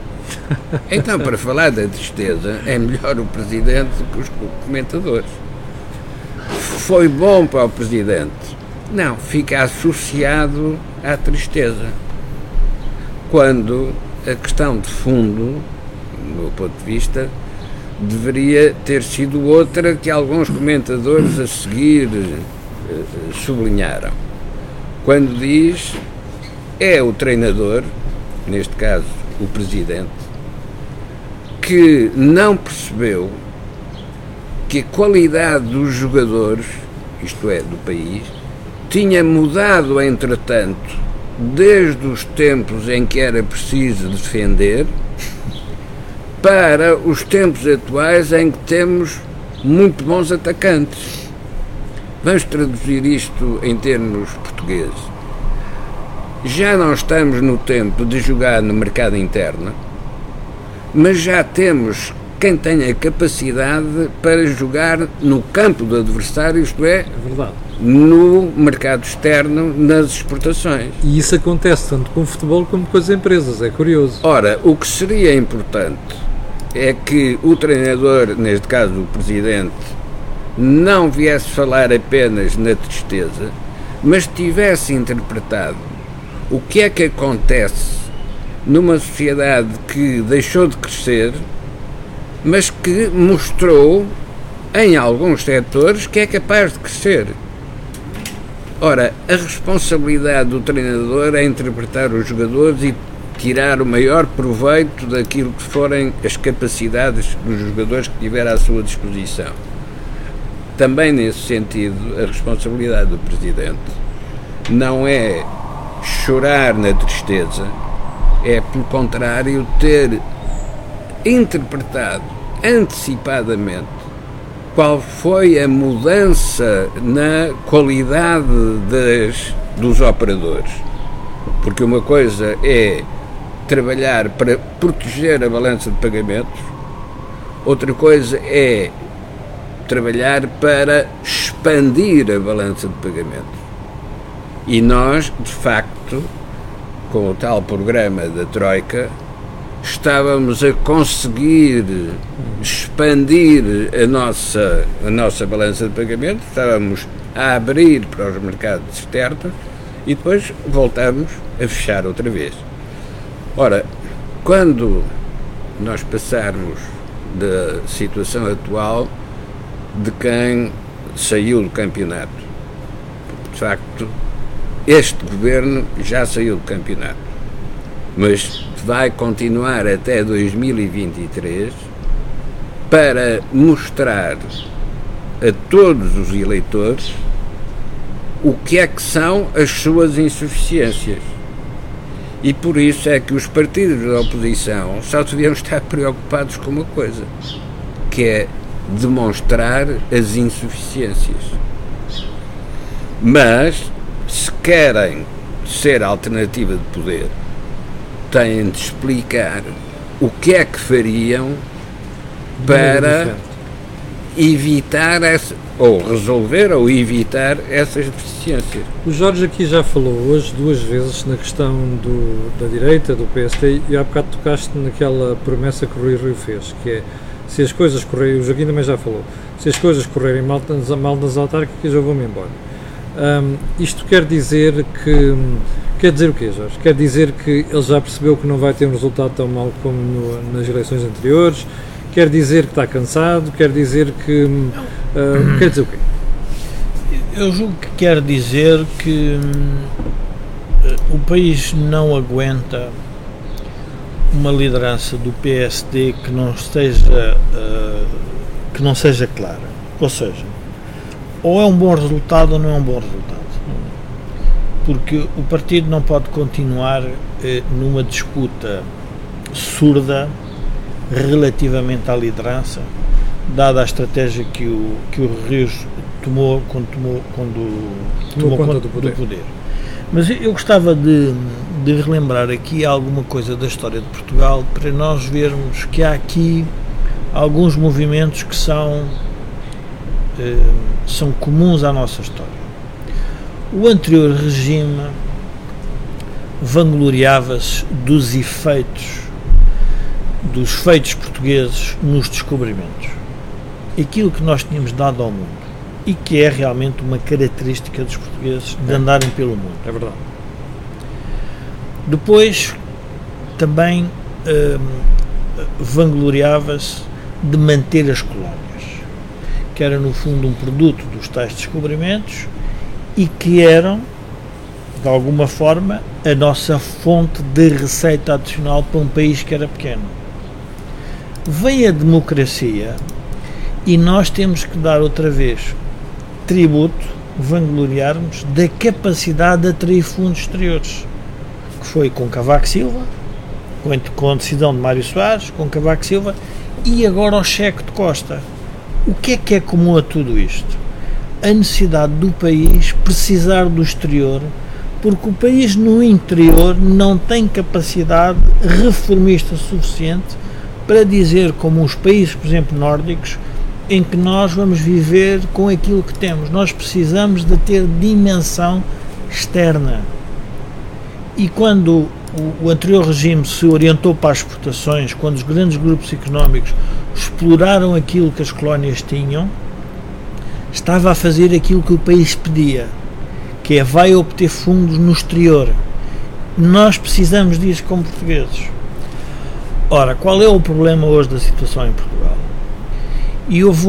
Então, para falar da tristeza, é melhor o presidente que os comentadores. Foi bom para o presidente? Não, fica associado à tristeza, quando a questão de fundo, do meu ponto de vista, deveria ter sido outra, que alguns comentadores a seguir sublinharam, quando diz: é o treinador, neste caso o presidente, que não percebeu que a qualidade dos jogadores, isto é, do país, tinha mudado entretanto, desde os tempos em que era preciso defender, para os tempos atuais em que temos muito bons atacantes. Vamos traduzir isto em termos portugueses. Já não estamos no tempo de jogar no mercado interno, mas já temos quem tem a capacidade para jogar no campo do adversário, isto é, no mercado externo, nas exportações. E isso acontece tanto com o futebol como com as empresas, é curioso. Ora, o que seria importante é que o treinador, neste caso o presidente, não viesse falar apenas na tristeza, mas tivesse interpretado o que é que acontece numa sociedade que deixou de crescer, mas que mostrou, em alguns setores, que é capaz de crescer. Ora, a responsabilidade do treinador é interpretar os jogadores e tirar o maior proveito daquilo que forem as capacidades dos jogadores que tiver à sua disposição. Também nesse sentido, a responsabilidade do presidente não é chorar na tristeza, é, pelo contrário, ter interpretado antecipadamente qual foi a mudança na qualidade dos operadores. Porque uma coisa é trabalhar para proteger a balança de pagamentos, outra coisa é trabalhar para expandir a balança de pagamentos. E nós, de facto, com o tal programa da Troika, estávamos a conseguir expandir a nossa balança de pagamento, estávamos a abrir para os mercados externos e depois voltámos a fechar outra vez. Ora, quando nós passarmos da situação atual de quem saiu do campeonato, porque de facto este governo já saiu do campeonato, mas vai continuar até 2023 para mostrar a todos os eleitores o que é que são as suas insuficiências. E por isso é que os partidos da oposição só deviam estar preocupados com uma coisa, que é demonstrar as insuficiências. Mas, se querem ser alternativa de poder, têm de explicar o que é que fariam para evitar essa, ou resolver ou evitar essas deficiências. O Jorge aqui já falou hoje duas vezes na questão da direita, do PSD, e há bocado tocaste naquela promessa que o Rui Rio fez, que é: se as coisas correrem, o Joaquim também já falou, se as coisas correrem mal nas autárquicas, eu vou-me embora. Isto quer dizer que... Quer dizer o quê, Jorge? Quer dizer que ele já percebeu que não vai ter um resultado tão mau como nas eleições anteriores? Quer dizer que está cansado? Quer dizer que... quer dizer o quê? Eu julgo que quer dizer que o país não aguenta uma liderança do PSD que não seja clara. Ou seja, ou é um bom resultado ou não é um bom resultado. Porque o partido não pode continuar numa disputa surda relativamente à liderança, dada a estratégia que o Rio tomou quando tomou conta do poder. Mas eu gostava de relembrar aqui alguma coisa da história de Portugal, para nós vermos que há aqui alguns movimentos que são comuns à nossa história. O anterior regime vangloriava-se dos feitos portugueses nos descobrimentos. Aquilo que nós tínhamos dado ao mundo, e que é realmente uma característica dos portugueses de andarem pelo mundo, é verdade. Depois, também vangloriava-se de manter as colónias, que era no fundo um produto dos tais descobrimentos e que eram, de alguma forma, a nossa fonte de receita adicional para um país que era pequeno. Vem a democracia e nós temos que dar outra vez tributo, vangloriarmos da capacidade de atrair fundos exteriores, que foi com Cavaco Silva, com a decisão de Mário Soares, com Cavaco Silva, e agora o cheque de Costa. O que é comum a tudo isto? A necessidade do país precisar do exterior, porque o país no interior não tem capacidade reformista suficiente para dizer, como os países, por exemplo, nórdicos, em que nós vamos viver com aquilo que temos. Nós precisamos de ter dimensão externa. E quando o anterior regime se orientou para as exportações, quando os grandes grupos económicos exploraram aquilo que as colónias tinham, estava a fazer aquilo que o país pedia, que é vai obter fundos no exterior. Nós precisamos disso como portugueses. Ora, qual é o problema hoje da situação em Portugal? E houve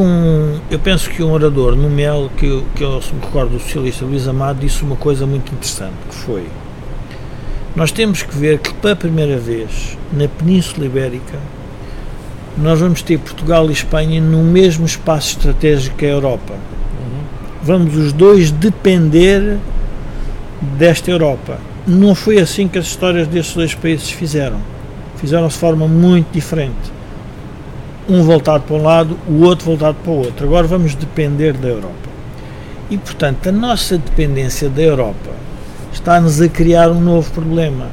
eu penso que um orador no Mel, que eu me recordo, o socialista Luís Amado, disse uma coisa muito interessante, que foi: nós temos que ver que pela primeira vez na Península Ibérica nós vamos ter Portugal e Espanha no mesmo espaço estratégico que a Europa. Vamos os dois depender desta Europa. Não foi assim que as histórias destes dois países fizeram-se de forma muito diferente, um voltado para um lado, o outro voltado para o outro. Agora vamos depender da Europa e, portanto, a nossa dependência da Europa está-nos a criar um novo problema.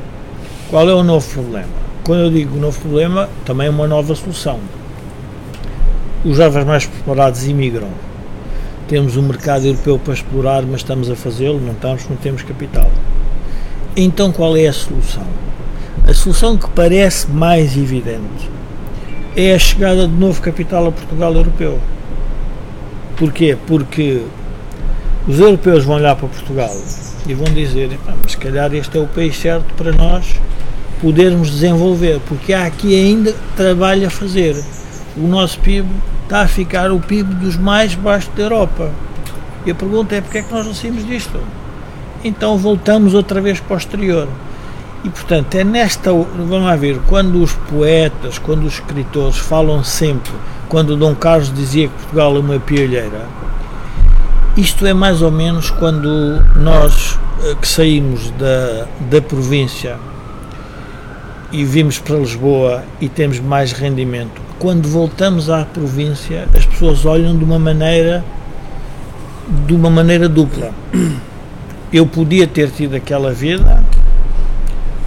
Qual é o novo problema? Quando eu digo novo problema, também é uma nova solução. Os jovens mais preparados imigram. Temos um mercado europeu para explorar, mas estamos a fazê-lo, não temos capital. Então qual é a solução? A solução que parece mais evidente é a chegada de novo capital a Portugal europeu. Porquê? Porque os europeus vão olhar para Portugal e vão dizer: se calhar este é o país certo para nós podermos desenvolver, porque há aqui ainda trabalho a fazer. O nosso PIB está a ficar o PIB dos mais baixos da Europa. E a pergunta é: porque é que nós não saímos disto? Então voltamos outra vez para o exterior. E, portanto, é nesta... Vamos lá ver, quando os poetas, quando os escritores falam sempre, quando Dom Carlos dizia que Portugal é uma piolheira, isto é mais ou menos quando nós que saímos da província e vimos para Lisboa e temos mais rendimento. Quando voltamos à província, as pessoas olham de uma maneira dupla. Eu podia ter tido aquela vida,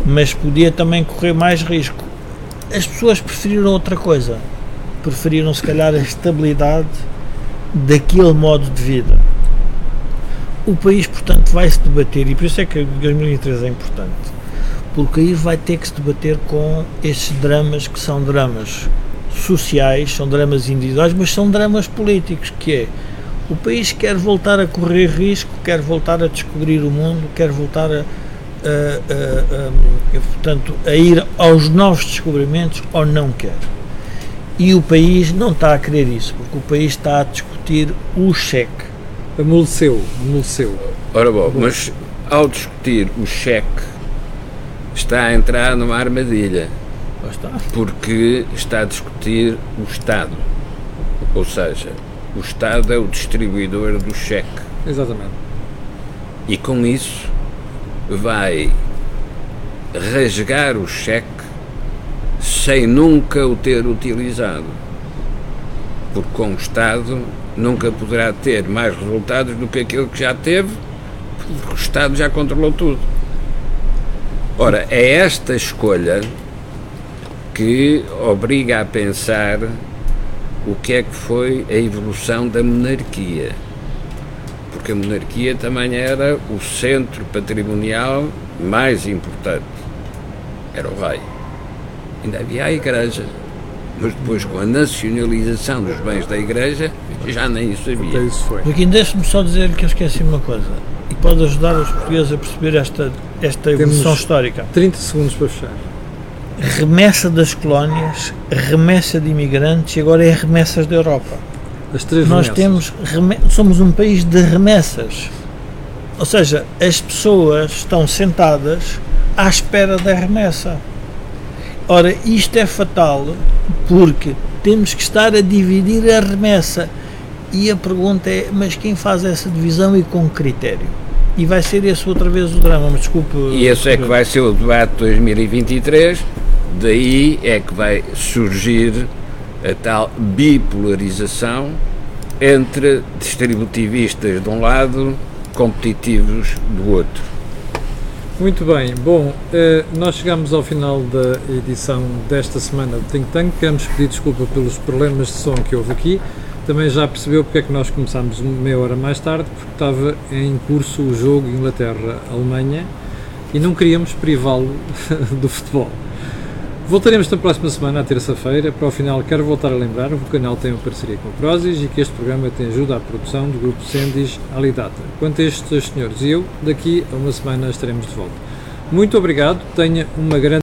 mas podia também correr mais risco. As pessoas preferiram outra coisa, preferiram se calhar a estabilidade daquele modo de vida. O país, portanto, vai se debater, e por isso é que 2013 é importante, porque aí vai ter que se debater com estes dramas, que são dramas sociais, são dramas individuais, mas são dramas políticos, que é: o país quer voltar a correr risco, quer voltar a descobrir o mundo, quer voltar a ir aos novos descobrimentos, ou não quer. E o país não está a querer isso, porque o país está a discutir o cheque. Amoleceu. Ora bom, mas ao discutir o cheque está a entrar numa armadilha, porque está a discutir o Estado, ou seja, o Estado é o distribuidor do cheque. Exatamente. E com isso vai rasgar o cheque sem nunca o ter utilizado, porque com o Estado nunca poderá ter mais resultados do que aquilo que já teve, porque o Estado já controlou tudo. Ora, é esta escolha que obriga a pensar o que é que foi a evolução da monarquia, porque a monarquia também era o centro patrimonial mais importante, era o rei. Ainda havia a igreja, mas depois com a nacionalização dos bens da igreja já nem isso havia. Joaquim, deixe-me só dizer que eu esqueci uma coisa e pode ajudar os portugueses a perceber esta evolução. Temos histórica 30 segundos para fechar. Remessa das colónias, remessa de imigrantes e agora é remessas da Europa. As três nós remessas. Somos um país de remessas, ou seja, as pessoas estão sentadas à espera da remessa. Ora, isto é fatal porque temos que estar a dividir a remessa e a pergunta é, mas quem faz essa divisão e com que critério? E vai ser esse outra vez o drama, mas desculpe... E esse é que vai ser o debate de 2023, daí é que vai surgir a tal bipolarização entre distributivistas de um lado, competitivos do outro. Muito bem, bom, nós chegamos ao final da edição desta semana do Think Tank, queremos pedir desculpa pelos problemas de som que houve aqui. Também já percebeu porque é que nós começámos meia hora mais tarde, porque estava em curso o jogo Inglaterra-Alemanha e não queríamos privá-lo do futebol. Voltaremos na próxima semana, à terça-feira. Para o final quero voltar a lembrar que o canal tem uma parceria com a Prozis e que este programa tem ajuda à produção do grupo Sendis Alidade. Quanto a estes senhores e eu, daqui a uma semana estaremos de volta. Muito obrigado, tenha uma grande